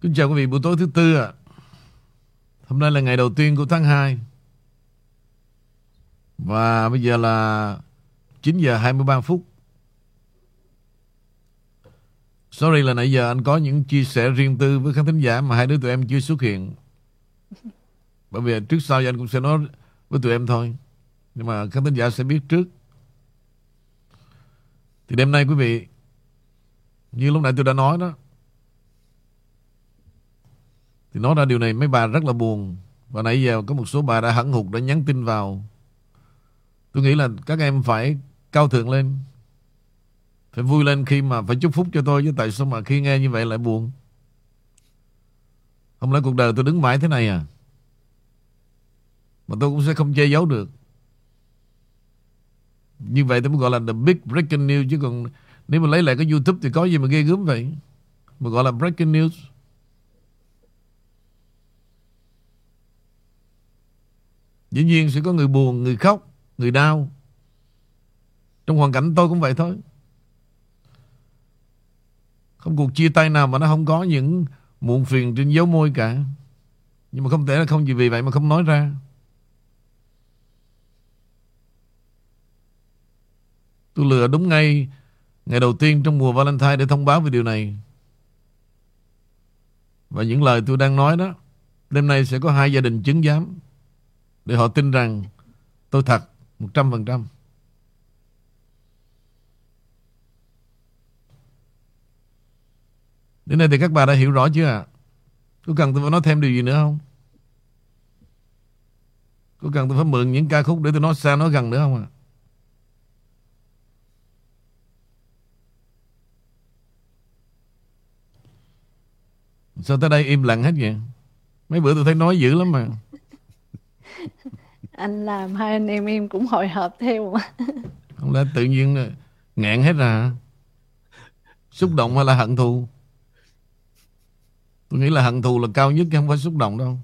Kính chào quý vị, buổi tối thứ Tư ạ. Hôm nay là ngày đầu tiên của tháng 2. Và bây giờ là 9 giờ 23 phút. Sorry là nãy giờ anh có những chia sẻ riêng tư với khán thính giả mà hai đứa tụi em chưa xuất hiện. Bởi vì trước sau thì anh cũng sẽ nói với tụi em thôi. Nhưng mà khán thính giả sẽ biết trước. Thì đêm nay quý vị, như lúc nãy tôi đã nói đó, thì nói ra điều này mấy bà rất là buồn. Và nãy giờ có một số bà đã hẳn hụt, đã nhắn tin vào. Tôi nghĩ là các em phải cao thượng lên, phải vui lên khi mà phải chúc phúc cho tôi. Chứ tại sao mà khi nghe như vậy lại buồn? Không lẽ cuộc đời tôi đứng mãi thế này à? Mà tôi cũng sẽ không che giấu được. Như vậy tôi mới gọi là the big breaking news. Chứ còn nếu mà lấy lại cái YouTube thì có gì mà ghê gớm vậy mà gọi là breaking news. Dĩ nhiên sẽ có người buồn, người khóc, người đau. Trong hoàn cảnh tôi cũng vậy thôi. Không cuộc chia tay nào mà nó không có những muộn phiền trên dấu môi cả. Nhưng mà không thể là không gì vì vậy mà không nói ra. Tôi lựa đúng ngay ngày đầu tiên trong mùa Valentine để thông báo về điều này. Và những lời tôi đang nói đó, đêm nay sẽ có hai gia đình chứng giám để họ tin rằng tôi thật 100%. Đến đây thì các bà đã hiểu rõ chưa ạ? Có cần tôi phải nói thêm điều gì nữa không? Có cần tôi phải mượn những ca khúc để tôi nói xa nói gần nữa không ạ? Sao tới đây im lặng hết vậy? Mấy bữa tôi thấy nói dữ lắm mà. Anh làm hai anh em cũng hồi hộp theo mà. Không lẽ tự nhiên ngạn hết à? Xúc động hay là hận thù? Tôi nghĩ là hận thù là cao nhất chứ không phải xúc động đâu.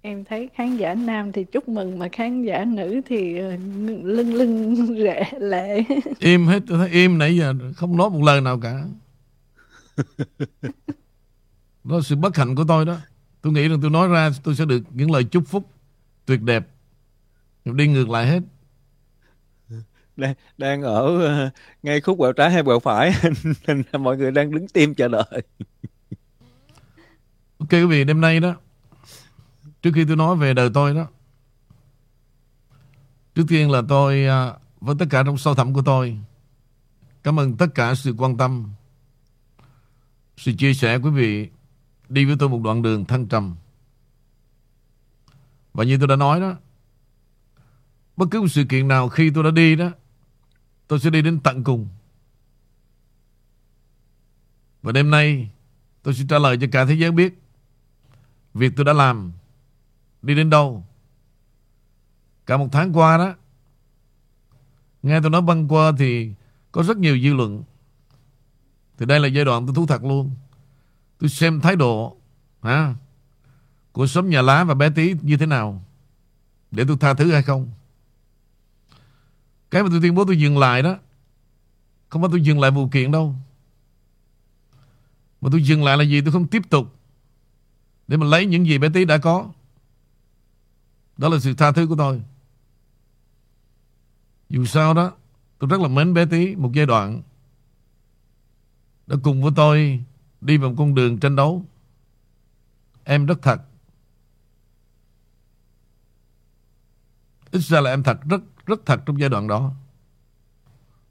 Em thấy khán giả nam thì chúc mừng, mà khán giả nữ thì lưng rệ lệ. Im hết, tôi thấy im nãy giờ không nói một lời nào cả. Đó là sự bất hạnh của tôi đó. Tôi nghĩ rằng tôi nói ra tôi sẽ được những lời chúc phúc tuyệt đẹp. Đi ngược lại hết. Đang ở ngay khúc quẹo trái hay quẹo phải. Nên mọi người đang đứng tim chờ đợi. Ok quý vị, đêm nay đó, trước khi tôi nói về đời tôi đó, trước tiên là tôi, với tất cả trong sâu thẳm của tôi, cảm ơn tất cả sự quan tâm, sự chia sẻ quý vị đi với tôi một đoạn đường thăng trầm. Và như tôi đã nói đó, bất cứ một sự kiện nào khi tôi đã đi đó, tôi sẽ đi đến tận cùng. Và đêm nay tôi sẽ trả lời cho cả thế giới biết việc tôi đã làm đi đến đâu. Cả một tháng qua đó, nghe tôi nói băng qua thì có rất nhiều dư luận. Thì đây là giai đoạn tôi thú thật luôn. Tôi xem thái độ của xóm nhà lá và bé tí như thế nào, để tôi tha thứ hay không. Cái mà tôi tuyên bố tôi dừng lại đó, không phải tôi dừng lại vụ kiện đâu, mà tôi dừng lại là gì? Tôi không tiếp tục để mà lấy những gì bé tí đã có. Đó là sự tha thứ của tôi. Dù sao đó, tôi rất là mến bé tí một giai đoạn, đã cùng với tôi đi vào một con đường tranh đấu. Em rất thật. Ít ra là em thật, rất thật trong giai đoạn đó.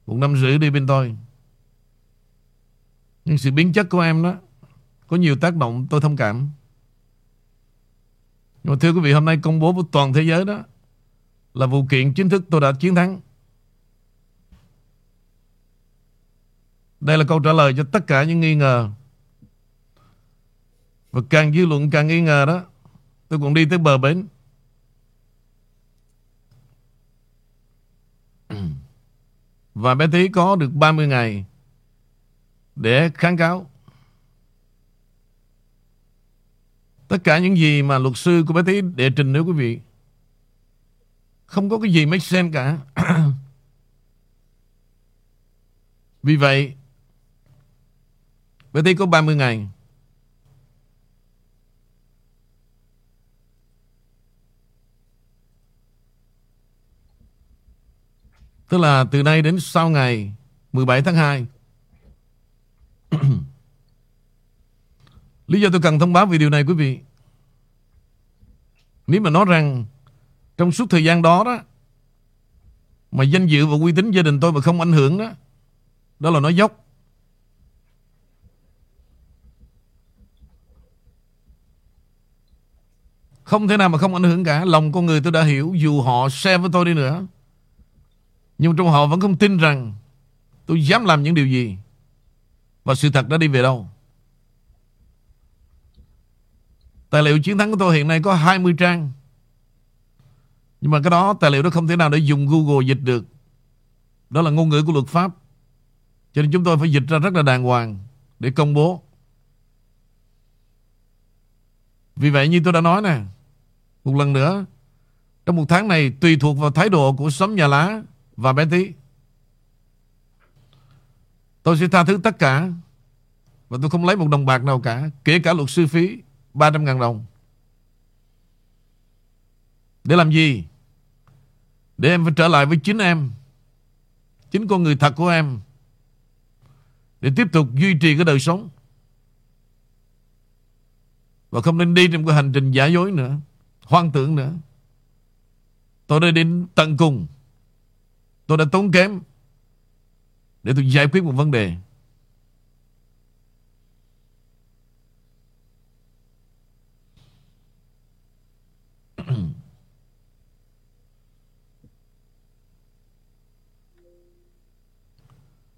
Một năm rưỡi đi bên tôi. Nhưng sự biến chất của em đó có nhiều tác động tôi thông cảm. Nhưng mà thưa quý vị, hôm nay công bố với toàn thế giới đó là vụ kiện chính thức tôi đã chiến thắng. Đây là câu trả lời cho tất cả những nghi ngờ. Và càng dư luận càng nghi ngờ đó, tôi còn đi tới bờ bến. Và bé Tí có được 30 ngày để kháng cáo. Tất cả những gì mà luật sư của bé Tí đệ trình nữa quý vị, không có cái gì make sense cả. Vì vậy, bài thi có 30 ngày. Tức là từ nay đến sau ngày 17 tháng 2. Lý do tôi cần thông báo về điều này quý vị, nếu mà nói rằng trong suốt thời gian đó mà danh dự và uy tín gia đình tôi mà không ảnh hưởng đó, đó là nói dốc. Không thể nào mà không ảnh hưởng cả. Lòng con người tôi đã hiểu, dù họ share với tôi đi nữa, nhưng trong họ vẫn không tin rằng tôi dám làm những điều gì và sự thật đã đi về đâu. Tài liệu chiến thắng của tôi hiện nay có 20 trang. Nhưng mà cái đó, tài liệu đó không thể nào để dùng Google dịch được. Đó là ngôn ngữ của luật pháp. Cho nên chúng tôi phải dịch ra rất là đàng hoàng để công bố. Vì vậy như tôi đã nói nè, một lần nữa, trong một tháng này tùy thuộc vào thái độ của xóm nhà lá và bé tí. Tôi sẽ tha thứ tất cả và tôi không lấy một đồng bạc nào cả, kể cả luật sư phí 300.000 đồng. Để làm gì? Để em phải trở lại với chính em, chính con người thật của em, để tiếp tục duy trì cái đời sống, và không nên đi trong cái hành trình giả dối nữa, hoang tưởng nữa. Tôi đã đến tận cùng, tôi đã tốn kém để tôi giải quyết một vấn đề.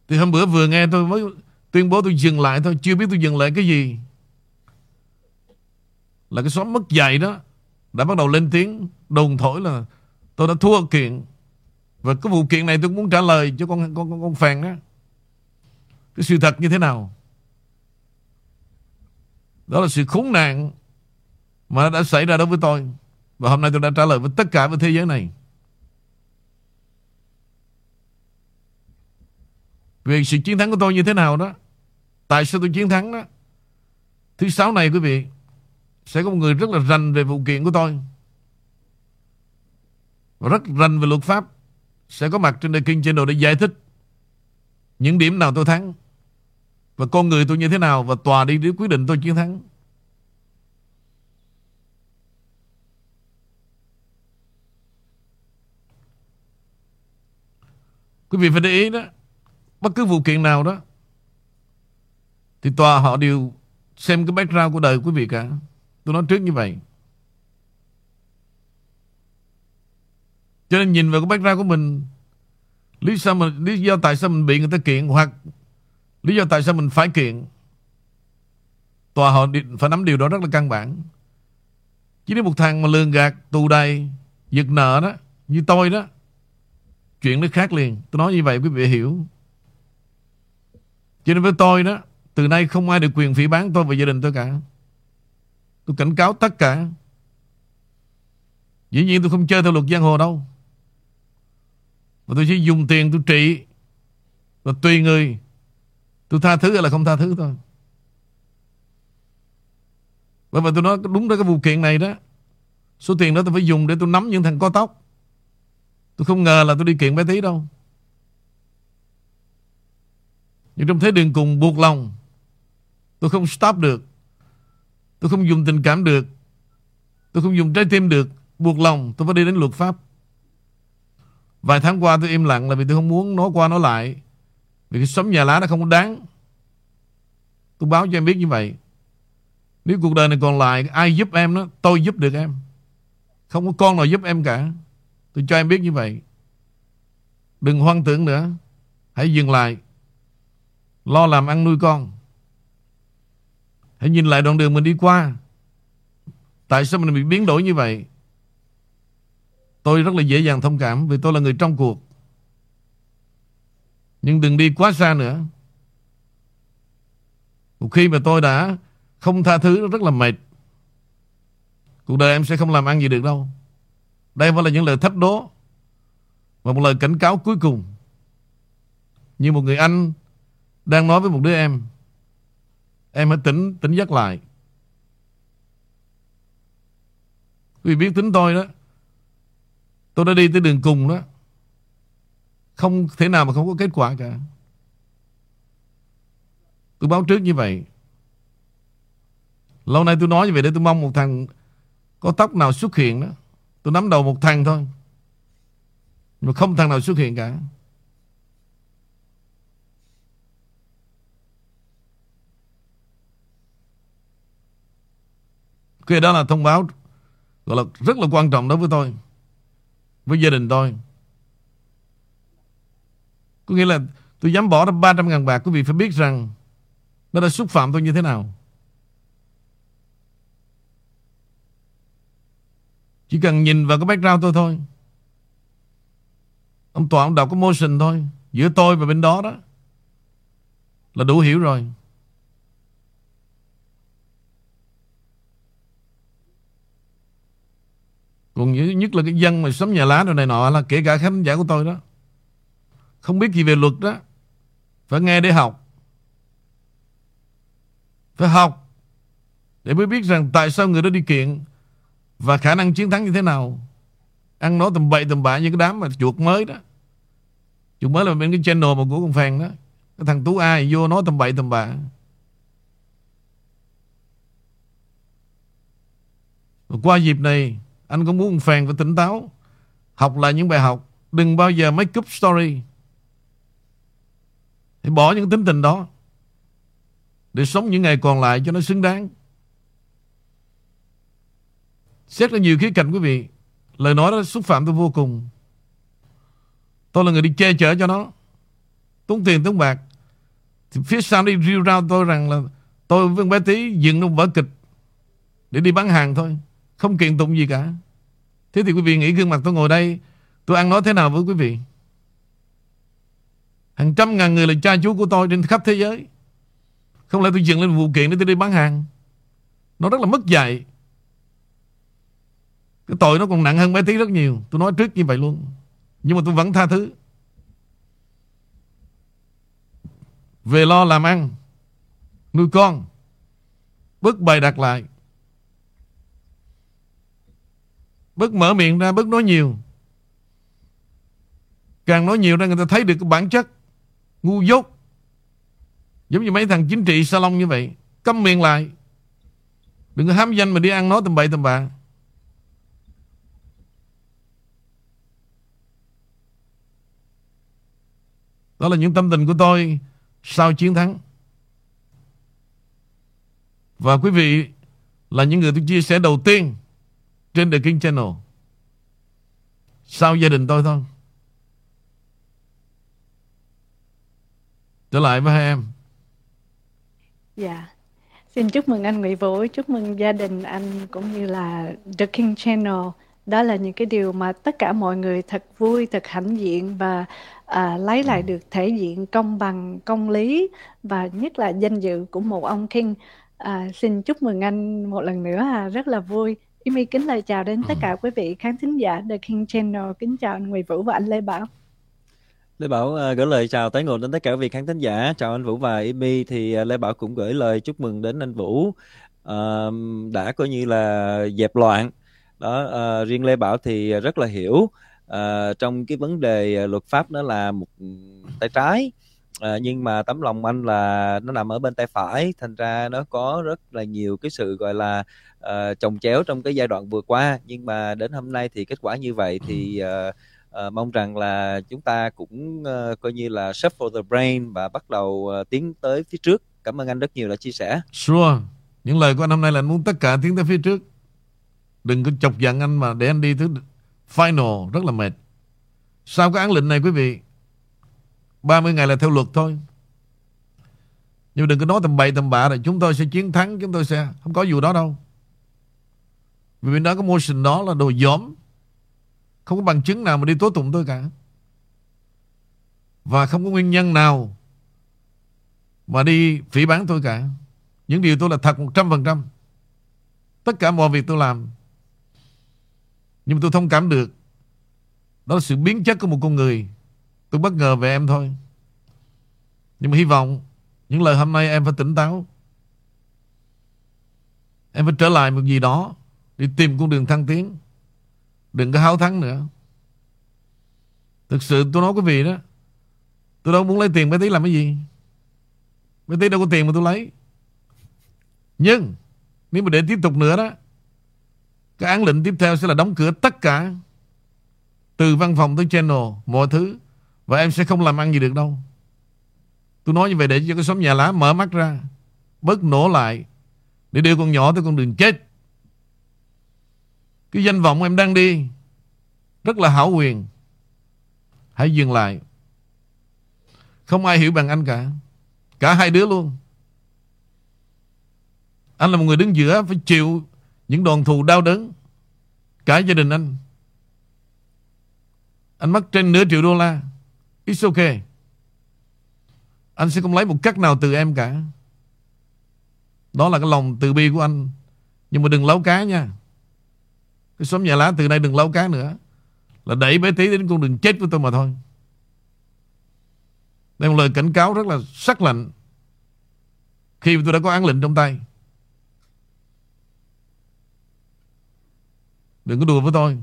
Thì hôm bữa vừa nghe tôi mới tuyên bố tôi dừng lại thôi. Chưa biết tôi dừng lại cái gì. Là cái xóm mất dạy đó đã bắt đầu lên tiếng đồn thổi là tôi đã thua kiện. Và cái vụ kiện này tôi muốn trả lời cho con Phèn đó, cái sự thật như thế nào. Đó là sự khốn nạn mà đã xảy ra đối với tôi. Và hôm nay tôi đã trả lời với tất cả với thế giới này. Về sự chiến thắng của tôi như thế nào đó, tại sao tôi chiến thắng đó. Thứ sáu này quý vị, sẽ có một người rất là rành về vụ kiện của tôi và rất rành về luật pháp sẽ có mặt trên The King Channel để giải thích những điểm nào tôi thắng và con người tôi như thế nào, và tòa đi quyết định tôi chiến thắng. Quý vị phải để ý đó, bất cứ vụ kiện nào đó thì tòa họ đều xem cái background của đời quý vị cả. Tôi nói trước như vậy. Cho nên nhìn vào cái background của mình, lý do tại sao mình bị người ta kiện, hoặc lý do tại sao mình phải kiện, tòa họ phải nắm điều đó rất là căn bản. Chỉ nếu một thằng mà lường gạt, tù đầy, giật nợ đó, như tôi đó, chuyện nó khác liền. Tôi nói như vậy quý vị hiểu. Cho nên với tôi đó, từ nay không ai được quyền phỉ báng tôi và gia đình tôi cả. Tôi cảnh cáo tất cả. Dĩ nhiên tôi không chơi theo luật giang hồ đâu, và tôi sẽ dùng tiền tôi trị, và tùy người tôi tha thứ hay là không tha thứ thôi. Bởi vậy tôi nói đúng đó, cái vụ kiện này đó, số tiền đó tôi phải dùng để tôi nắm những thằng có tóc. Tôi không ngờ là tôi đi kiện bé tí đâu. Nhưng trong thế đường cùng buộc lòng, tôi không stop được, tôi không dùng tình cảm được, tôi không dùng trái tim được. Buộc lòng tôi phải đi đến luật pháp. Vài tháng qua tôi im lặng là vì tôi không muốn nói qua nói lại, vì cái xóm nhà lá nó không đáng. Tôi báo cho em biết như vậy. Nếu cuộc đời này còn lại ai giúp em đó, tôi giúp được em. Không có con nào giúp em cả. Tôi cho em biết như vậy. Đừng hoang tưởng nữa. Hãy dừng lại, lo làm ăn nuôi con. Hãy nhìn lại đoạn đường mình đi qua. Tại sao mình bị biến đổi như vậy? Tôi rất là dễ dàng thông cảm, vì tôi là người trong cuộc. Nhưng đừng đi quá xa nữa. Một khi mà tôi đã không tha thứ, rất là mệt. Cuộc đời em sẽ không làm ăn gì được đâu. Đây vẫn là những lời thách đố và một lời cảnh cáo cuối cùng. Như một người anh đang nói với một đứa em. Em hãy tỉnh giấc lại. Quý vị biết tính tôi đó, tôi đã đi tới đường cùng đó, không thể nào mà không có kết quả cả. Tôi báo trước như vậy. Lâu nay tôi nói như vậy để tôi mong một thằng có tóc nào xuất hiện đó. Tôi nắm đầu một thằng thôi, mà không thằng nào xuất hiện cả. Cái đó là thông báo gọi là rất là quan trọng đối với tôi, với gia đình tôi. Có nghĩa là tôi dám bỏ ra 300.000 bạc. Quý vị phải biết rằng nó đã xúc phạm tôi như thế nào. Chỉ cần nhìn vào cái background tôi thôi, ông Toàn ông đọc cái motion thôi, giữa tôi và bên đó đó, là đủ hiểu rồi. Còn nhất là cái dân mà sắm nhà lá rồi này nọ, là kể cả khán giả của tôi đó, không biết gì về luật đó, phải nghe để học. Phải học để mới biết rằng tại sao người đó đi kiện và khả năng chiến thắng như thế nào. Ăn nói tầm bậy tầm bạ như cái đám mà chuột mới đó. Chuột mới là bên cái channel mà của con Phèn đó, cái thằng Tú A vô nói tầm bậy tầm bạ. Và qua dịp này, anh cũng muốn Phèn và tỉnh táo, học lại những bài học. Đừng bao giờ make up story, thì bỏ những tính tình đó để sống những ngày còn lại cho nó xứng đáng. Xét ra nhiều khía cạnh quý vị, lời nói đó xúc phạm tôi vô cùng. Tôi là người đi che chở cho nó, tốn tiền tốn bạc, thì phía sau đi rêu rao tôi rằng là tôi với bé Tí dựng một vở kịch để đi bán hàng thôi, không kiện tụng gì cả. Thế thì quý vị nghĩ gương mặt tôi ngồi đây, tôi ăn nói thế nào với quý vị? Hàng trăm ngàn người là cha chú của tôi trên khắp thế giới, không lẽ tôi dựng lên vụ kiện để tôi đi bán hàng? Nó rất là mất dạy. Cái tội nó còn nặng hơn bé Tí rất nhiều. Tôi nói trước như vậy luôn. Nhưng mà tôi vẫn tha thứ. Về lo làm ăn, nuôi con, bớt bày đặt lại, bớt mở miệng ra, bớt nói nhiều. Càng nói nhiều ra người ta thấy được cái bản chất ngu dốt, giống như mấy thằng chính trị salon như vậy. Câm miệng lại, đừng có hám danh mà đi ăn nói tầm bậy tầm bạ. Đó là những tâm tình của tôi sau chiến thắng. Và quý vị là những người tôi chia sẻ đầu tiên trên The King Channel, sau gia đình tôi thôi. Trở lại với hai em. Dạ, xin chúc mừng anh Nguyễn Vũ, chúc mừng gia đình anh cũng như là The King Channel. Đó là những cái điều mà tất cả mọi người thật vui, thật hãnh diện và lấy lại được thể diện, công bằng, công lý và nhất là danh dự của một ông King. Xin chúc mừng anh một lần nữa, rất là vui. Amy kính lời chào đến tất cả quý vị khán thính giả The King Channel. Kính chào anh Nguyễn Vũ và anh Lê Bảo. Lê Bảo gửi lời chào tới ngồi đến tất cả quý vị khán thính giả. Chào anh Vũ và Amy. Thì Lê Bảo cũng gửi lời chúc mừng đến anh Vũ đã coi như là dẹp loạn. Đó, riêng Lê Bảo thì rất là hiểu trong cái vấn đề luật pháp, nó là một tay trái, nhưng mà tấm lòng anh là nó nằm ở bên tay phải, thành ra nó có rất là nhiều cái sự gọi là chồng chéo trong cái giai đoạn vừa qua. Nhưng mà đến hôm nay thì kết quả như vậy thì mong rằng là chúng ta cũng coi như là shuffle the brain và bắt đầu tiến tới phía trước. Cảm ơn anh rất nhiều đã chia sẻ. Sure, những lời của anh hôm nay là anh muốn tất cả tiến tới phía trước. Đừng có chọc giận anh mà để anh đi thứ final rất là mệt. Sau cái án lệnh này quý vị, 30 ngày là theo luật thôi. Nhưng đừng có nói tầm bậy tầm bạ là chúng tôi sẽ chiến thắng, chúng tôi sẽ không có vụ đó đâu. Vì bên đó cái motion đó là đồ dởm, không có bằng chứng nào mà đi tố tụng tôi cả, và không có nguyên nhân nào mà đi phỉ báng tôi cả. Những điều tôi là thật 100%. Tất cả mọi việc tôi làm. Nhưng mà tôi thông cảm được. Đó là sự biến chất của một con người. Tôi bất ngờ về em thôi. Nhưng mà hy vọng Những lời hôm nay em phải tỉnh táo. Em phải trở lại một gì đó để tìm con đường thăng tiến. Đừng có háo thắng nữa. Thực sự tôi nói quý vị đó, tôi đâu muốn lấy tiền bé tí làm cái gì. Bé tí đâu có tiền mà tôi lấy. Nhưng nếu mà để tiếp tục nữa đó, cái án lệnh tiếp theo sẽ là đóng cửa tất cả, từ văn phòng tới channel, mọi thứ. Và em sẽ không làm ăn gì được đâu. Tôi nói như vậy để cho cái xóm nhà lá mở mắt ra, bớt nổ lại, để đưa con nhỏ tới con đường chết. Cái danh vọng em đang đi rất là hảo quyền. Hãy dừng lại. Không ai hiểu bằng anh cả. Cả hai đứa luôn. Anh là một người đứng giữa, phải chịu những đòn thù đau đớn. Cả gia đình anh. Anh mất trên $500,000. It's okay. Anh sẽ không lấy một cách nào từ em cả. Đó là cái lòng từ bi của anh. Nhưng mà đừng lấu cá nha. Cái xóm nhà lá từ nay đừng lấu cá nữa. Là đẩy bé tí đến con đường chết của tôi mà thôi. Đây là một lời cảnh cáo rất là sắc lạnh. Khi tôi đã có án lệnh trong tay. Đừng có đùa với tôi.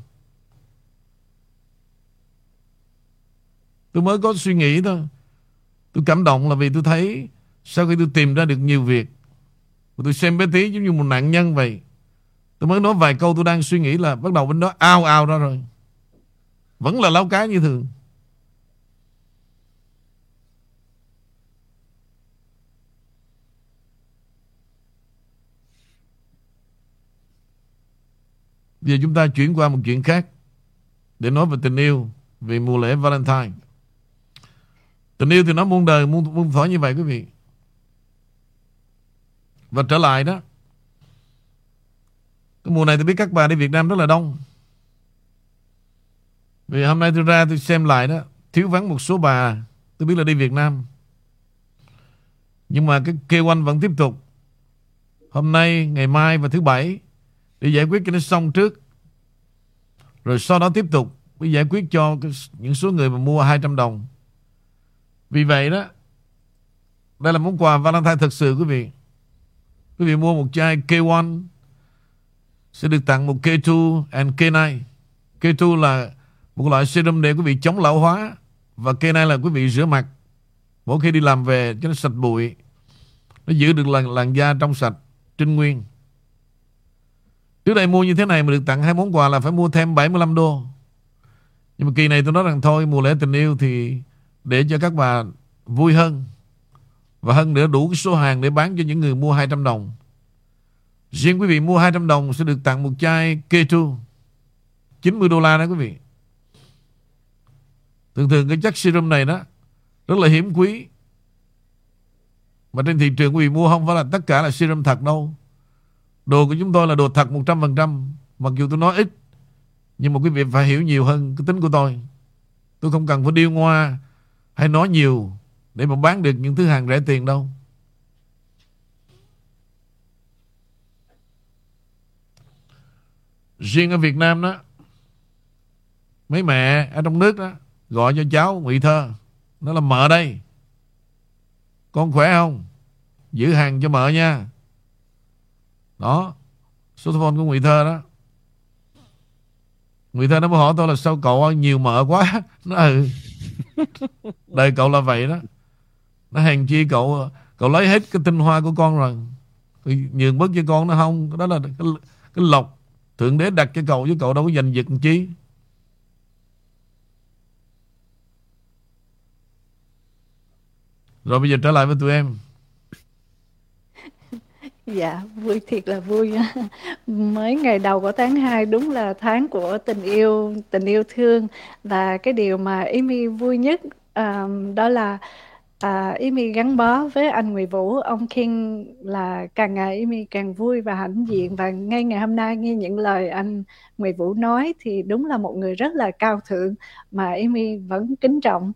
Tôi mới có suy nghĩ thôi. Tôi cảm động là vì tôi thấy sau khi tôi tìm ra được nhiều việc, tôi xem bé tí giống như một nạn nhân vậy. Tôi mới nói vài câu tôi đang suy nghĩ là bắt đầu bên đó ao ao ra rồi. Vẫn là láo cá như thường. Giờ chúng ta chuyển qua một chuyện khác để nói về tình yêu, về mùa lễ Valentine. Tình yêu thì nó muôn đời, muôn thuở như vậy quý vị. Và trở lại đó, cái mùa này tôi biết các bà đi Việt Nam rất là đông. Vì hôm nay tôi ra tôi xem lại đó, thiếu vắng một số bà tôi biết là đi Việt Nam. Nhưng mà cái K1 vẫn tiếp tục. Hôm nay, ngày mai và thứ Bảy để giải quyết cho nó xong trước. Rồi sau đó tiếp tục để giải quyết cho những số người mà mua 200 đồng. Vì vậy đó, đây là món quà Valentine thật sự quý vị. Quý vị mua một chai K1 sẽ được tặng một K2 and K9. K2 là một loại serum để quý vị chống lão hóa, và K9 là quý vị rửa mặt mỗi khi đi làm về cho nó sạch bụi, nó giữ được làn da trong sạch trinh nguyên. Trước đây mua như thế này mà được tặng hai món quà là phải mua thêm $75. Nhưng mà kỳ này tôi nói rằng thôi, mùa lễ tình yêu thì để cho các bà vui hơn. Và hơn nữa đủ cái số hàng để bán cho những người mua 200 đồng. Riêng quý vị mua 200 đồng sẽ được tặng một chai K2, $90 đó quý vị. Thường thường cái chất serum này đó rất là hiếm quý. Mà trên thị trường quý vị mua không phải là tất cả là serum thật đâu. Đồ của chúng tôi là đồ thật 100%. Mặc dù tôi nói ít, nhưng mà quý vị phải hiểu nhiều hơn cái tính của tôi. Tôi không cần phải điêu ngoa hay nói nhiều để mà bán được những thứ hàng rẻ tiền đâu. Riêng ở Việt Nam đó, mấy mẹ ở trong nước đó gọi cho cháu Ngụy Thơ, nó là mợ đây, con khỏe không, giữ hàng cho mợ nha. Đó, số phone của Ngụy Thơ đó. Ngụy Thơ nó mới hỏi tôi là sao cậu ơi, nhiều mợ quá. Nó đời cậu là vậy đó. Nó hèn chi cậu lấy hết cái tinh hoa của con rồi, nhường bớt cho con. Nó không, đó là cái lộc Thượng Đế đặt cho cậu, chứ cậu đâu có giành giật chi. Rồi bây giờ trở lại với tụi em. Dạ, vui thiệt là vui. Mới ngày đầu của tháng 2 đúng là tháng của tình yêu thương. Và cái điều mà Amy vui nhất đó là Amy gắn bó với anh Nguyễn Vũ, ông King, là càng ngày Amy càng vui và hãnh diện. Và ngay ngày hôm nay nghe những lời anh Nguyễn Vũ nói thì đúng là một người rất là cao thượng mà Amy vẫn kính trọng.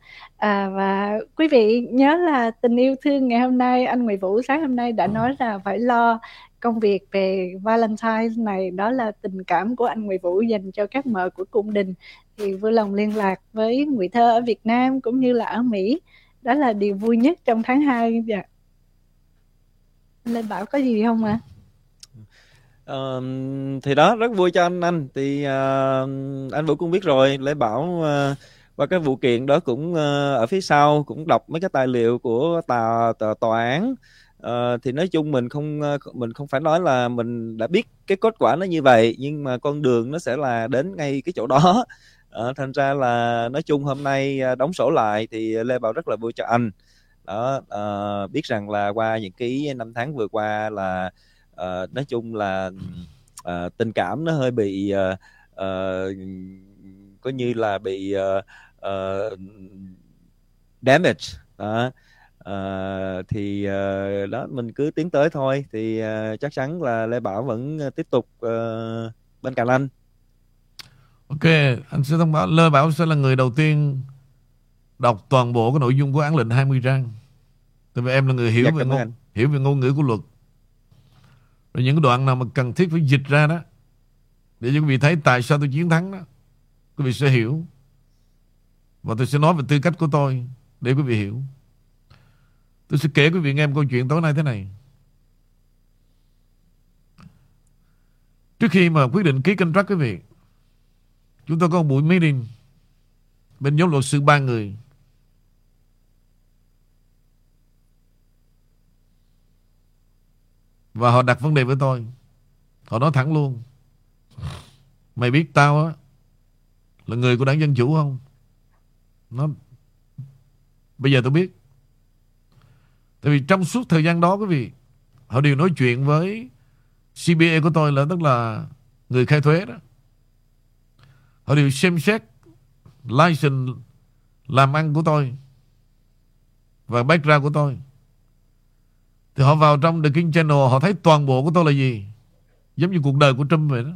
Và quý vị nhớ là tình yêu thương ngày hôm nay, anh Nguyễn Vũ sáng hôm nay đã nói là phải lo công việc về Valentine này, đó là tình cảm của anh Nguyễn Vũ dành cho các mợ của cung đình. Thì vui lòng liên lạc với Nguyễn Thơ ở Việt Nam cũng như là ở Mỹ. Đó là điều vui nhất trong tháng 2. Dạ. Lê Bảo có gì không ạ? Thì đó, rất vui cho anh. Thì anh Vũ cũng biết rồi, Lê Bảo và cái vụ kiện đó cũng ở phía sau cũng đọc mấy cái tài liệu của tòa án. Thì nói chung mình không phải nói là mình đã biết cái kết quả nó như vậy, nhưng mà con đường nó sẽ là đến ngay cái chỗ đó. Thành ra là nói chung hôm nay đóng sổ lại thì Lê Bảo rất là vui cho anh. Đó, biết rằng là qua những cái năm tháng vừa qua là nói chung là tình cảm nó hơi bị có như là bị damage. Đó. Thì đó, mình cứ tiến tới thôi. Thì chắc chắn là Lê Bảo vẫn tiếp tục bên cạnh anh. Ok, anh sẽ thông báo Lê Bảo sẽ là người đầu tiên đọc toàn bộ cái nội dung của án lệnh 20 trang. Tại vì em là người hiểu về ngôn ngữ của luật. Rồi những đoạn nào mà cần thiết phải dịch ra đó, để cho quý vị thấy tại sao tôi chiến thắng đó, quý vị sẽ hiểu. Và tôi sẽ nói về tư cách của tôi để quý vị hiểu. Tôi sẽ kể quý vị nghe em câu chuyện tối nay thế này. Trước khi mà quyết định ký contract quý vị, chúng tôi có một buổi meeting bên nhóm luật sư 3 người. Và họ đặt vấn đề với tôi. Họ nói thẳng luôn: mày biết tao á là người của đảng Dân Chủ không? Nó bây giờ tôi biết. Tại vì trong suốt thời gian đó quý vị, họ đều nói chuyện với CPA của tôi, là tức là người khai thuế đó. Họ đều xem xét license làm ăn của tôi và background của tôi. Thì họ vào trong The King Channel, họ thấy toàn bộ của tôi là gì. Giống như cuộc đời của Trump vậy đó.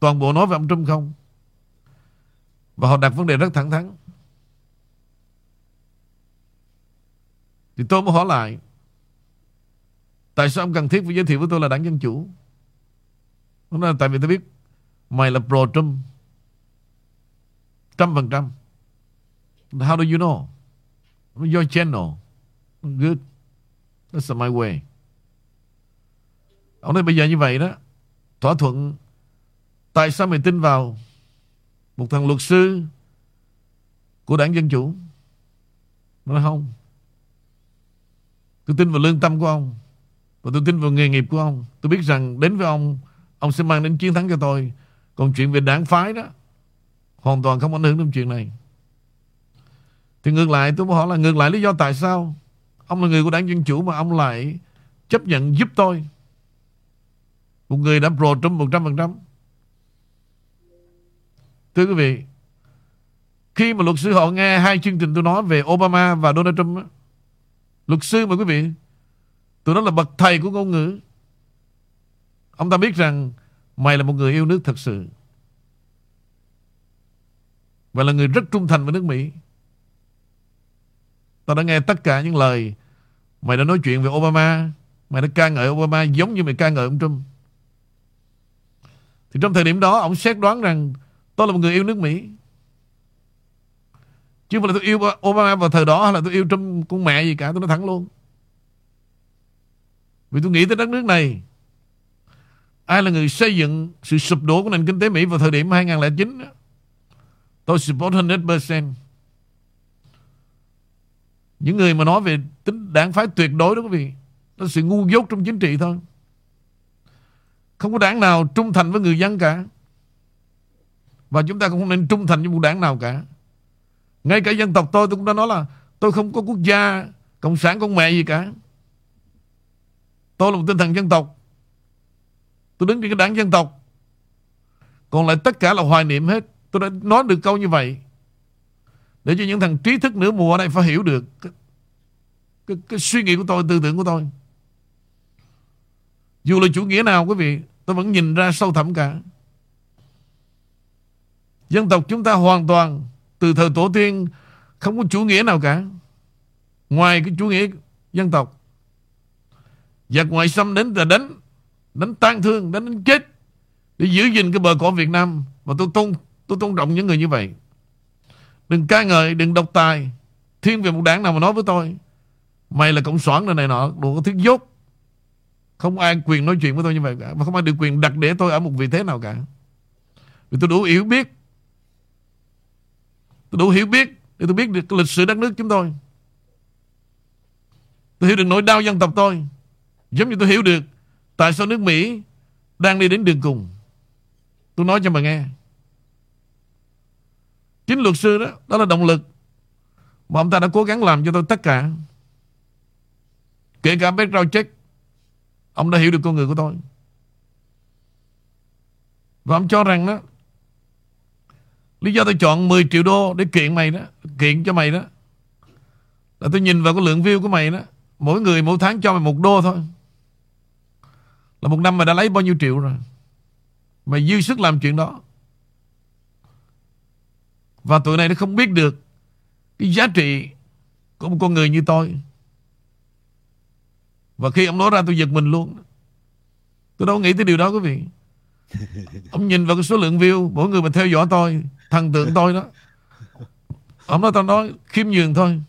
Toàn bộ nói về ông Trump không. Và họ đặt vấn đề rất thẳng thắn. Thì tôi mới hỏi lại: tại sao ông cần thiết phải giới thiệu với tôi là đảng Dân Chủ? Nó nói: tại vì tôi biết mày là pro-Trump 100%. How do you know? Your channel. Good. That's my way. Ông nói bây giờ như vậy đó, thỏa thuận. Tại sao mày tin vào một thằng luật sư của đảng Dân Chủ? Nó nói không, tôi tin vào lương tâm của ông, và tôi tin vào nghề nghiệp của ông. Tôi biết rằng đến với ông, ông sẽ mang đến chiến thắng cho tôi. Còn chuyện về đảng phái đó hoàn toàn không ảnh hưởng đến chuyện này. Thì ngược lại, tôi muốn hỏi là ngược lại lý do tại sao ông là người của đảng Dân Chủ mà ông lại chấp nhận giúp tôi, một người đã pro-Trump 100%. Thưa quý vị, khi mà luật sư họ nghe 2 chương trình tôi nói về Obama và Donald Trump đó, luật sư mà quý vị, tụi nó là bậc thầy của ngôn ngữ. Ông ta biết rằng mày là một người yêu nước thật sự và là người rất trung thành với nước Mỹ. Tao đã nghe tất cả những lời mày đã nói chuyện về Obama, mày đã ca ngợi Obama giống như mày ca ngợi ông Trump. Thì trong thời điểm đó, ông xét đoán rằng tôi là một người yêu nước Mỹ, chứ không phải là tôi yêu Obama vào thời đó, hay là tôi yêu Trump con mẹ gì cả. Tôi nói thẳng luôn, vì tôi nghĩ tới đất nước này, ai là người xây dựng sự sụp đổ của nền kinh tế Mỹ vào thời điểm 2009 đó, tôi support 100%. Những người mà nói về tính đảng phái tuyệt đối đó quý vị, đó là sự ngu dốt trong chính trị thôi. Không có đảng nào trung thành với người dân cả, và chúng ta cũng không nên trung thành với một đảng nào cả. Ngay cả dân tộc tôi cũng đã nói là tôi không có quốc gia cộng sản con mẹ gì cả. Tôi là một tinh thần dân tộc, tôi đứng trên cái đảng dân tộc. Còn lại tất cả là hoài niệm hết. Tôi đã nói được câu như vậy để cho những thằng trí thức nửa mùa ở đây phải hiểu được cái suy nghĩ của tôi, tư tưởng của tôi. Dù là chủ nghĩa nào quý vị, tôi vẫn nhìn ra sâu thẳm cả. Dân tộc chúng ta hoàn toàn từ thời tổ tiên không có chủ nghĩa nào cả, ngoài cái chủ nghĩa dân tộc. Giặc ngoại xâm đến là đánh tan thương, đánh chết để giữ gìn cái bờ cõi Việt Nam. Và tôi tôn trọng những người như vậy. Đừng ca ngợi, đừng độc tài thiên về một đảng nào mà nói với tôi mày là cộng sản này nọ, đồ có thứ dốt. Không ai quyền nói chuyện với tôi như vậy cả, và không ai được quyền đặt để tôi ở một vị thế nào cả. Vì tôi đủ hiểu biết, tôi đủ hiểu biết để tôi biết được lịch sử đất nước chúng tôi. Tôi hiểu được nỗi đau dân tộc tôi, giống như tôi hiểu được tại sao nước Mỹ đang đi đến đường cùng. Tôi nói cho bà nghe, chính luật sư đó, đó là động lực mà ông ta đã cố gắng làm cho tôi tất cả. Kể cả background check, ông đã hiểu được con người của tôi. Và ông cho rằng đó, lý do tôi chọn 10 triệu đô để kiện mày đó, kiện cho mày đó, là tôi nhìn vào cái lượng view của mày đó, mỗi người mỗi tháng cho mày $1 thôi, là một năm mày đã lấy bao nhiêu triệu rồi, mày dư sức làm chuyện đó. Và tụi này nó không biết được cái giá trị của một con người như tôi. Và khi ông nói ra tôi giật mình luôn. Tôi đâu nghĩ tới điều đó quý vị. Ông nhìn vào cái số lượng view mỗi người mà theo dõi tôi, thần tượng tôi đó, ông nói tao nói khiêm nhường thôi,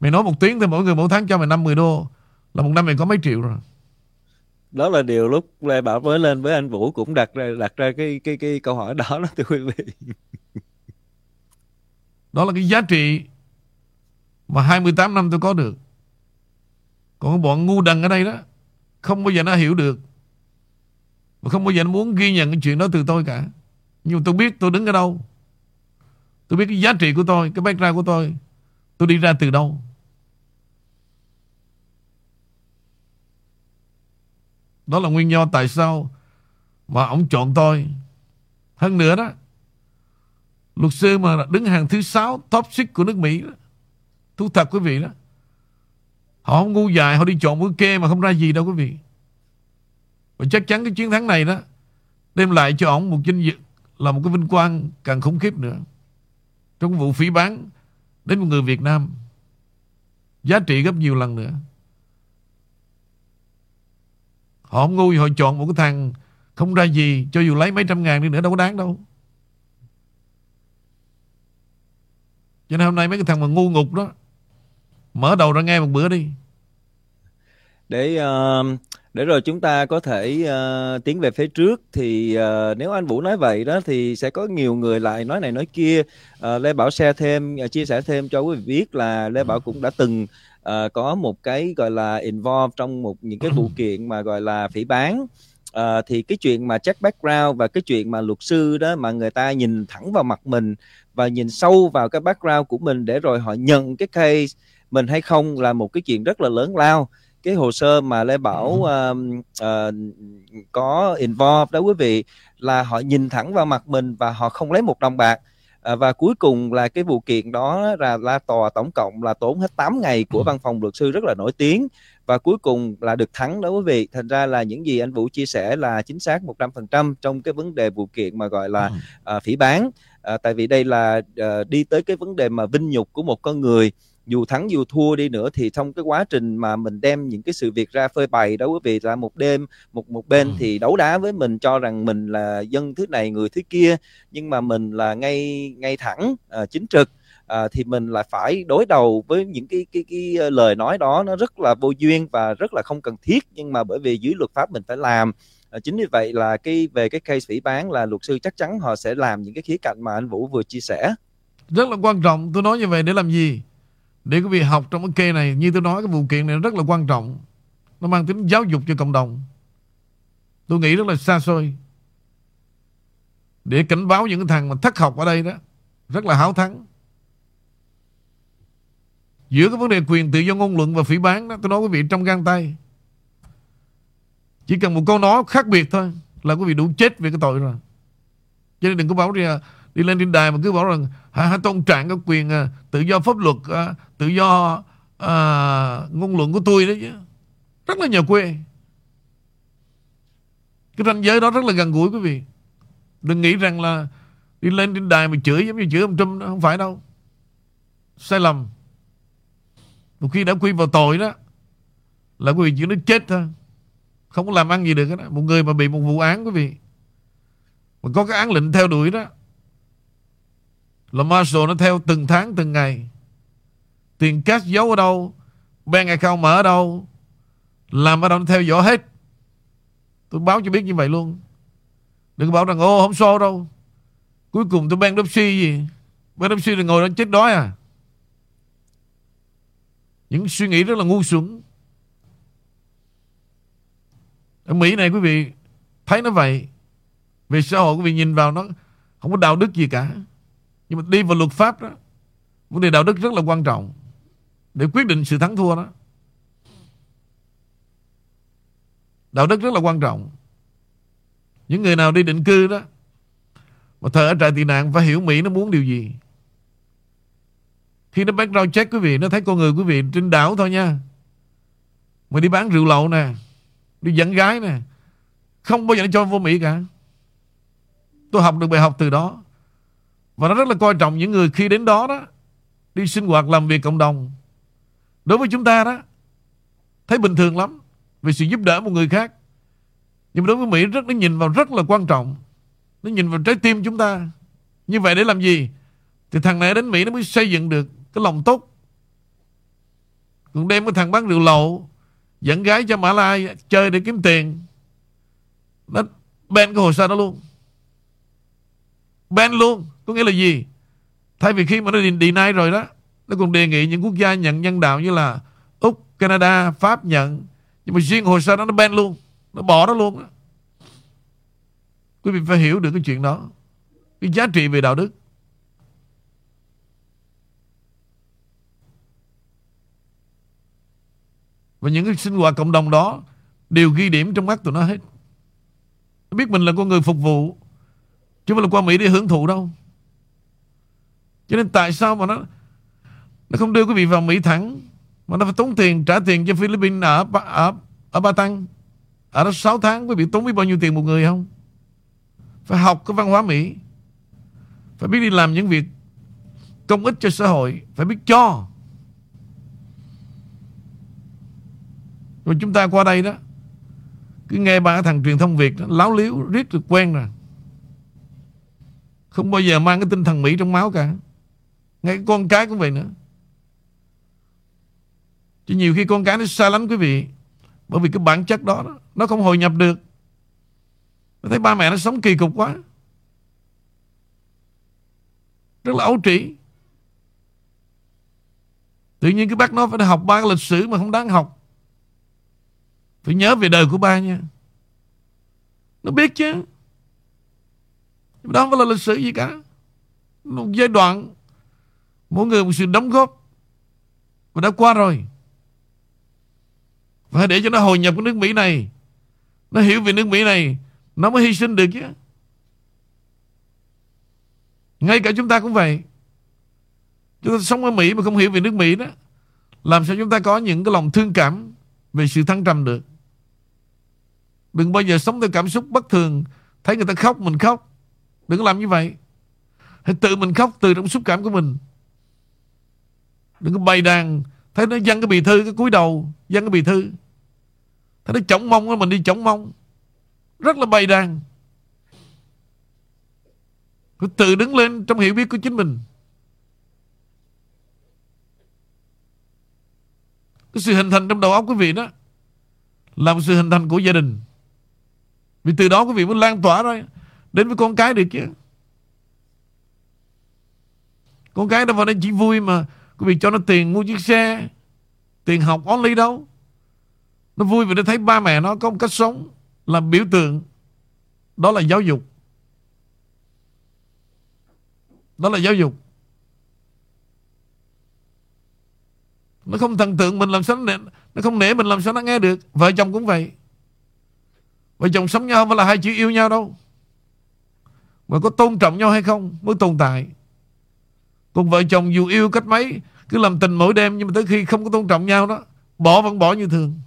mày nói một tiếng thì mỗi người mỗi tháng cho mày $50, là một năm mày có mấy triệu rồi. Đó là điều lúc Lê Bảo mới lên với anh Vũ cũng đặt ra cái câu hỏi đó đó thưa quý vị. Đó là cái giá trị mà 28 năm tôi có được. Còn bọn ngu đần ở đây đó, không bao giờ nó hiểu được và không bao giờ nó muốn ghi nhận cái chuyện đó từ tôi cả. Nhưng mà tôi biết tôi đứng ở đâu, tôi biết cái giá trị của tôi, cái background của tôi, tôi đi ra từ đâu. Đó là nguyên do tại sao mà ông chọn tôi. Hơn nữa đó, luật sư mà đứng hàng thứ 6 top 6 của nước Mỹ đó, thú thật quý vị đó, họ không ngu dài, họ đi chọn bữa kê mà không ra gì đâu quý vị. Và chắc chắn cái chiến thắng này đó đem lại cho ông một vinh dự, là một cái vinh quang càng khủng khiếp nữa, trong vụ phỉ báng đến một người Việt Nam, giá trị gấp nhiều lần nữa. Họ không ngu, họ chọn một cái thằng không ra gì, cho dù lấy mấy trăm ngàn đi nữa đâu có đáng đâu. Cho nên hôm nay mấy cái thằng mà ngu ngục đó, mở đầu ra nghe một bữa đi. Để rồi chúng ta có thể tiến về phía trước. Thì nếu anh Vũ nói vậy đó, thì sẽ có nhiều người lại nói này nói kia. Lê Bảo share thêm, chia sẻ thêm cho quý vị biết là Lê Bảo cũng đã từng có một cái gọi là involve trong những cái vụ kiện mà gọi là phỉ báng. Thì cái chuyện mà check background và cái chuyện mà luật sư đó, mà người ta nhìn thẳng vào mặt mình và nhìn sâu vào cái background của mình để rồi họ nhận cái case mình hay không, là một cái chuyện rất là lớn lao. Cái hồ sơ mà Lê Bảo có involve đó quý vị, là họ nhìn thẳng vào mặt mình và họ không lấy một đồng bạc. Và cuối cùng là cái vụ kiện đó là tòa tổng cộng là tốn hết 8 ngày của văn phòng luật sư rất là nổi tiếng, và cuối cùng là được thắng đó quý vị. Thành ra là những gì anh Vũ chia sẻ là chính xác 100% trong cái vấn đề vụ kiện mà gọi là phỉ báng. Tại vì đây là đi tới cái vấn đề mà vinh nhục của một con người. Dù thắng dù thua đi nữa thì trong cái quá trình mà mình đem những cái sự việc ra phơi bày đó quý vị, là một đêm một bên thì đấu đá với mình, cho rằng mình là dân thứ này người thứ kia, nhưng mà mình là ngay thẳng, chính trực, thì mình là phải đối đầu với những cái lời nói đó, nó rất là vô duyên và rất là không cần thiết. Nhưng mà bởi vì dưới luật pháp mình phải làm. Chính vì vậy là về cái case phỉ báng là luật sư chắc chắn họ sẽ làm những cái khía cạnh mà anh Vũ vừa chia sẻ. Rất là quan trọng, tôi nói như vậy để làm gì? Để quý vị học trong cái kê này. Như tôi nói, cái vụ kiện này rất là quan trọng, nó mang tính giáo dục cho cộng đồng, tôi nghĩ rất là xa xôi, để cảnh báo những cái thằng mà thất học ở đây đó, rất là háo thắng. Giữa cái vấn đề quyền tự do ngôn luận và phỉ báng đó, tôi nói quý vị trong gang tay, chỉ cần một câu nói khác biệt thôi là quý vị đủ chết về cái tội rồi. Cho nên đừng có bảo đi lên trên đài mà cứ bảo rằng hả, tôn trọng các quyền tự do pháp luật, tự do ngôn luận của tôi đó chứ. Rất là nhà quê. Cái ranh giới đó rất là gần gũi quý vị. Đừng nghĩ rằng là đi lên trên đài mà chửi giống như chửi ông Trump đó. Không phải đâu. Sai lầm. Một khi đã quy vào tội đó là quý vị chỉ nó chết thôi, không có làm ăn gì được đó. Một người mà bị một vụ án quý vị, mà có cái án lệnh theo đuổi đó, là Marshall nó theo từng tháng từng ngày, tiền cash giấu ở đâu, bank account mở ở đâu, làm hoạt động theo dõi hết. Tôi báo cho biết như vậy luôn. Đừng bảo rằng ô không show đâu, cuối cùng tôi ban đốc suy gì, ban đốc suy là ngồi đó chết đói à. Những suy nghĩ rất là ngu xuẩn. Ở Mỹ này quý vị thấy nó vậy, về xã hội quý vị nhìn vào nó không có đạo đức gì cả. Nhưng mà đi vào luật pháp đó, vấn đề đạo đức rất là quan trọng để quyết định sự thắng thua đó. Đạo đức rất là quan trọng. Những người nào đi định cư đó mà thờ ở trại tị nạn phải hiểu Mỹ nó muốn điều gì. Khi nó background check quý vị, nó thấy con người quý vị trên đảo thôi nha, mà đi bán rượu lậu nè, đi dẫn gái nè, không bao giờ nó cho vô Mỹ cả. Tôi học được bài học từ đó. Và nó rất là coi trọng những người khi đến đó đó, đi sinh hoạt làm việc cộng đồng. Đối với chúng ta đó, thấy bình thường lắm vì sự giúp đỡ một người khác. Nhưng mà đối với Mỹ rất, nó nhìn vào rất là quan trọng. Nó nhìn vào trái tim chúng ta. Như vậy để làm gì? Thì thằng này đến Mỹ nó mới xây dựng được cái lòng tốt. Còn đem cái thằng bán rượu lậu, dẫn gái cho Mã Lai chơi để kiếm tiền, nó ban cái hồ sơ đó luôn. Ban luôn. Có nghĩa là gì? Thay vì khi mà nó deny rồi đó, nó còn đề nghị những quốc gia nhận nhân đạo như là Úc, Canada, Pháp nhận. Nhưng mà riêng hồ sơ đó nó ban luôn, nó bỏ nó luôn đó. Quý vị phải hiểu được cái chuyện đó, cái giá trị về đạo đức. Và những cái sinh hoạt cộng đồng đó đều ghi điểm trong mắt tụi nó hết. Nó biết mình là con người phục vụ, chứ không phải là qua Mỹ để hưởng thụ đâu. Cho nên tại sao mà nó không đưa quý vị vào Mỹ thẳng, mà nó phải tốn tiền, trả tiền cho Philippines ở Bataan. Ở đó 6 tháng quý vị tốn biết bao nhiêu tiền một người không? Phải học cái văn hóa Mỹ, phải biết đi làm những việc công ích cho xã hội, phải biết cho. Rồi chúng ta qua đây đó, cứ nghe ba thằng truyền thông Việt đó, láo liếu, riết được quen rồi, không bao giờ mang cái tinh thần Mỹ trong máu cả. Ngay cái con cái cũng vậy nữa. Chứ nhiều khi con cái nó xa lánh quý vị, bởi vì cái bản chất đó nó không hội nhập được. Nó thấy ba mẹ nó sống kỳ cục quá, rất là ấu trĩ. Tự nhiên cái bác nó phải học ba cái lịch sử mà không đáng học. Phải nhớ về đời của ba nha. Nó biết chứ, đó không phải là lịch sử gì cả. Một giai đoạn, mỗi người một sự đóng góp, và đã qua rồi. Và để cho nó hồi nhập cái nước Mỹ này, nó hiểu về nước Mỹ này, nó mới hy sinh được chứ. Ngay cả chúng ta cũng vậy. Chúng ta sống ở Mỹ mà không hiểu về nước Mỹ đó, làm sao chúng ta có những cái lòng thương cảm về sự thăng trầm được. Đừng bao giờ sống theo cảm xúc bất thường. Thấy người ta khóc mình khóc, đừng có làm như vậy. Hãy tự mình khóc từ trong xúc cảm của mình. Đừng có bày đàn, thấy nó dâng cái bì thư, cái cúi đầu dâng cái bì thư, thấy nó chổng mông, mình đi chổng mông, rất là bày đàn. Cứ tự đứng lên trong hiểu biết của chính mình. Cái sự hình thành trong đầu óc quý vị đó là một sự hình thành của gia đình. Vì từ đó quý vị mới lan tỏa rồi đến với con cái được chứ. Con cái đâu phải nó chỉ vui mà quý vị cho nó tiền mua chiếc xe, tiền học only đâu. Nó vui vì nó thấy ba mẹ nó có một cách sống làm biểu tượng. Đó là giáo dục. Đó là giáo dục. Nó không thần tượng mình làm sao nó không nể mình làm sao nó nghe được. Vợ chồng cũng vậy. Vợ chồng sống nhau không phải là hai chữ yêu nhau đâu, mà có tôn trọng nhau hay không mới tồn tại. Còn vợ chồng dù yêu cách mấy, cứ làm tình mỗi đêm, nhưng mà tới khi không có tôn trọng nhau đó, bỏ vẫn bỏ như thường.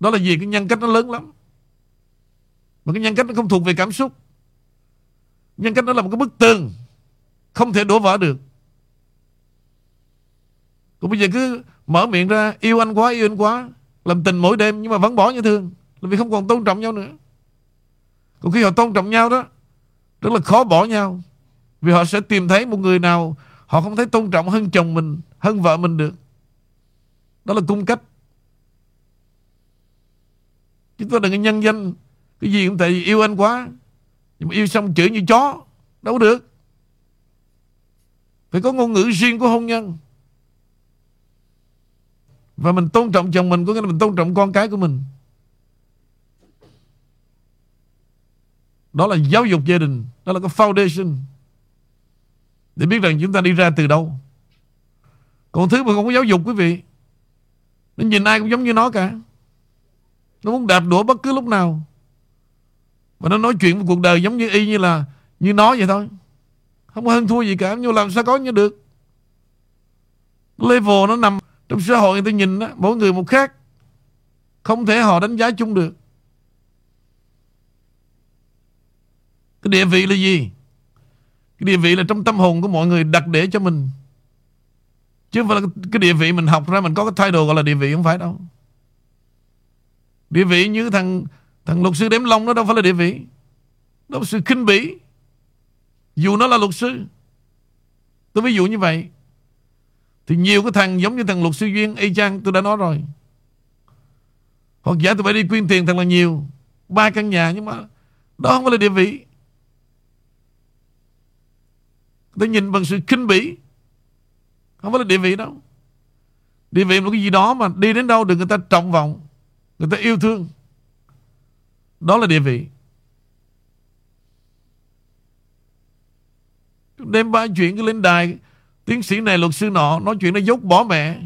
Đó là gì? Cái nhân cách nó lớn lắm. Mà cái nhân cách nó không thuộc về cảm xúc. Nhân cách nó là một cái bức tường không thể đổ vỡ được. Còn bây giờ cứ mở miệng ra yêu anh quá, yêu anh quá, làm tình mỗi đêm nhưng mà vẫn bỏ như thường, là vì không còn tôn trọng nhau nữa. Còn khi họ tôn trọng nhau đó, rất là khó bỏ nhau. Vì họ sẽ tìm thấy một người nào họ không thấy tôn trọng hơn chồng mình, hơn vợ mình được. Đó là cung cách. chúng tôi là cái nhân danh cái gì cũng tại vì yêu anh quá, nhưng mà yêu xong chửi như chó đâu có được. Phải có ngôn ngữ riêng của hôn nhân. Và mình tôn trọng chồng mình có nghĩa là mình tôn trọng con cái của mình. Đó là giáo dục gia đình. Đó là cái foundation để biết rằng chúng ta đi ra từ đâu. Còn thứ mà không có giáo dục quý vị, nó nhìn ai cũng giống như nó cả. Nó muốn đạp đũa bất cứ lúc nào. Và nó nói chuyện với cuộc đời giống như y như là như nó vậy thôi, không có hơn thua gì cả. Nhưng làm sao có như được. Level nó nằm trong xã hội người ta nhìn đó, mỗi người một khác, không thể họ đánh giá chung được. Cái địa vị là gì? Cái địa vị là trong tâm hồn của mọi người đặt để cho mình, chứ không phải là cái địa vị mình học ra mình có cái title gọi là địa vị, không phải đâu. Địa vị như thằng luật sư Đếm Long nó đâu phải là địa vị. Đó là sự khinh bỉ dù nó là luật sư. Tôi ví dụ như vậy. Thì nhiều cái thằng giống như thằng luật sư Duyên y chang, tôi đã nói rồi. Hoặc giả tôi phải đi quyên tiền thật là nhiều, 3 căn nhà, nhưng mà đó không phải là địa vị. Tôi nhìn bằng sự khinh bỉ, không phải là địa vị đâu. Địa vị là cái gì đó mà đi đến đâu được người ta trọng vọng, người ta yêu thương, đó là địa vị. Đêm ba chuyện cứ lên đài, tiến sĩ này luật sư nọ nói chuyện nó dốt bỏ mẹ,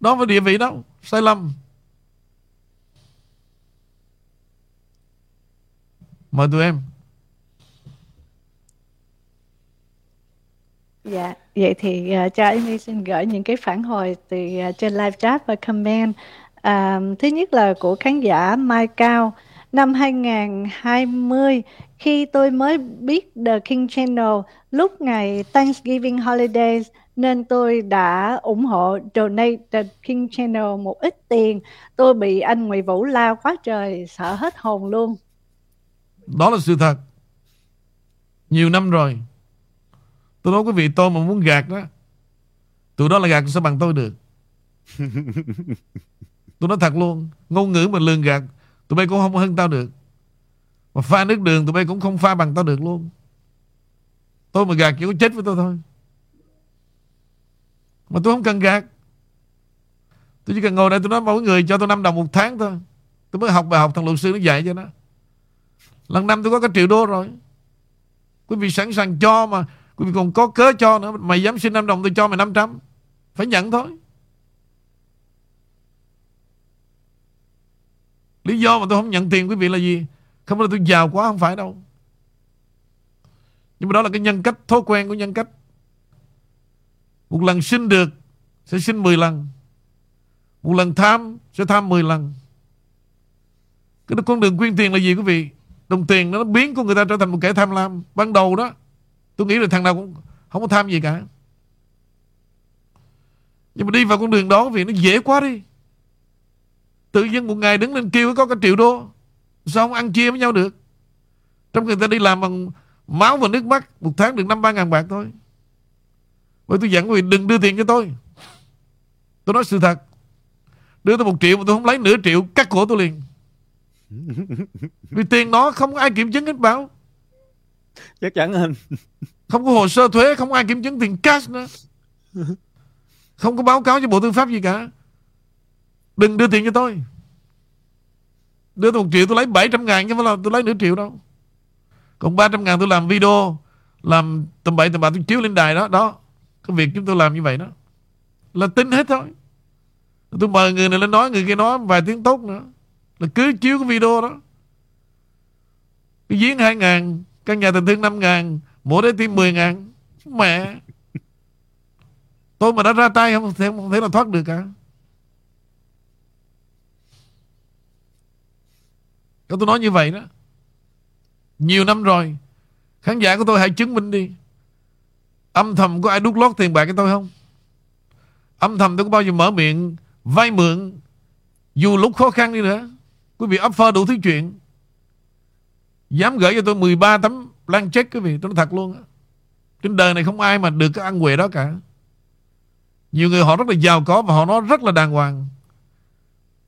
đó không phải địa vị đâu, sai lầm. Mời tụi em. Dạ, vậy thì cho Amy xin gửi những cái phản hồi từ trên live chat và comment. Thứ nhất là của khán giả Mai Cao. Năm 2020, khi tôi mới biết The King Channel, lúc ngày Thanksgiving Holidays, nên tôi đã ủng hộ donate The King Channel một ít tiền. Tôi bị anh Nguyễn Vũ la quá trời, sợ hết hồn luôn. Đó là sự thật. Nhiều năm rồi. Tôi nói quý vị, tôi mà muốn gạt đó, tụi đó là gạt sao bằng tôi được. Tôi nói thật luôn. Ngôn ngữ mà lường gạt tụi bay cũng không hơn tao được, mà pha nước đường tụi bay cũng không pha bằng tao được luôn. Tôi mà gạt chỉ có chết với tôi thôi. Mà tôi không cần gạt. Tôi chỉ cần ngồi đây tôi nói mỗi người cho tôi 5 đồng một tháng thôi. Tôi mới học bài học thằng luật sư nó dạy cho nó. Lần năm tôi có cái $1,000,000 rồi. Quý vị sẵn sàng cho mà. Quý vị còn có cớ cho nữa. Mày dám xin 5 đồng tôi cho mày 500. Phải nhận thôi. Lý do mà tôi không nhận tiền quý vị là gì? Không phải là tôi giàu quá, không phải đâu. Nhưng mà đó là cái nhân cách, thói quen của nhân cách. Một lần xin được sẽ xin 10 lần. Một lần tham sẽ tham 10 lần. Cái đó con đường quyên tiền là gì quý vị? Đồng tiền nó biến con người ta trở thành một kẻ tham lam. Ban đầu đó tôi nghĩ là thằng nào cũng không có tham gì cả. Nhưng mà đi vào con đường đó vì nó dễ quá đi. Tự nhiên một ngày đứng lên kêu có cái $1,000,000. Sao không ăn chia với nhau được? Trong khi người ta đi làm bằng máu và nước mắt, một tháng được 5-3 ngàn bạc thôi. Bởi tôi dặn người đừng đưa tiền cho tôi. Tôi nói sự thật. Đưa tôi 1 triệu mà tôi không lấy nửa triệu, cắt cổ tôi liền. Vì tiền nó không ai kiểm chứng hết bảo. Chắc chắn anh. Không có hồ sơ thuế, không ai kiểm chứng tiền cash nữa. Không có báo cáo cho Bộ Tư pháp gì cả. Đừng đưa tiền cho tôi. Đưa tôi 1 triệu tôi lấy 700 ngàn, chứ không phải là tôi lấy nửa triệu đâu. Còn 300 ngàn tôi làm video, làm tầm bậy tôi chiếu lên đài đó. Đó, cái việc chúng tôi làm như vậy đó là tính hết thôi. Tôi mời người này lên nói, người kia nói vài tiếng tốt nữa, là cứ chiếu cái video đó. Cái giếng 2 ngàn, căn nhà tình thương 5 ngàn, mỗi đấy thêm 10 ngàn. Mẹ, tôi mà đã ra tay không thể là thoát được cả. Tôi nói như vậy đó. Nhiều năm rồi. Khán giả của tôi hãy chứng minh đi. Âm thầm có ai đút lót tiền bạc cho tôi không? Âm thầm tôi có bao giờ mở miệng vay mượn dù lúc khó khăn đi nữa? Quý vị offer đủ thứ chuyện. Dám gửi cho tôi 13 tấm blank check quý vị. Tôi nói thật luôn đó. Trên đời này không ai mà được cái ăn quệ đó cả. Nhiều người họ rất là giàu có và họ nói rất là đàng hoàng.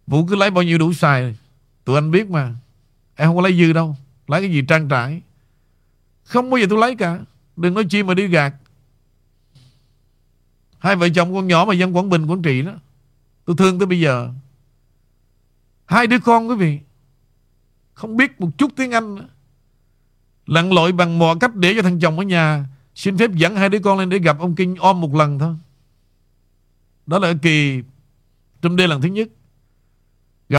Vũ cứ lấy bao nhiêu đủ xài, Tụi anh biết mà, em không có lấy dư đâu. Lấy cái gì trang trải, không bao giờ tôi lấy cả. Đừng nói chi mà đi gạt. Hai vợ chồng con nhỏ mà dân Quảng Bình, Quảng Trị đó, tôi thương tới bây giờ. Hai đứa con quý vị, không biết một chút tiếng Anh nữa, lặn lội bằng mọi cách để cho thằng chồng ở nhà xin phép dẫn hai đứa con lên để gặp ông King ôm một lần thôi. Đó là kỳ Trump Đê lần thứ nhất.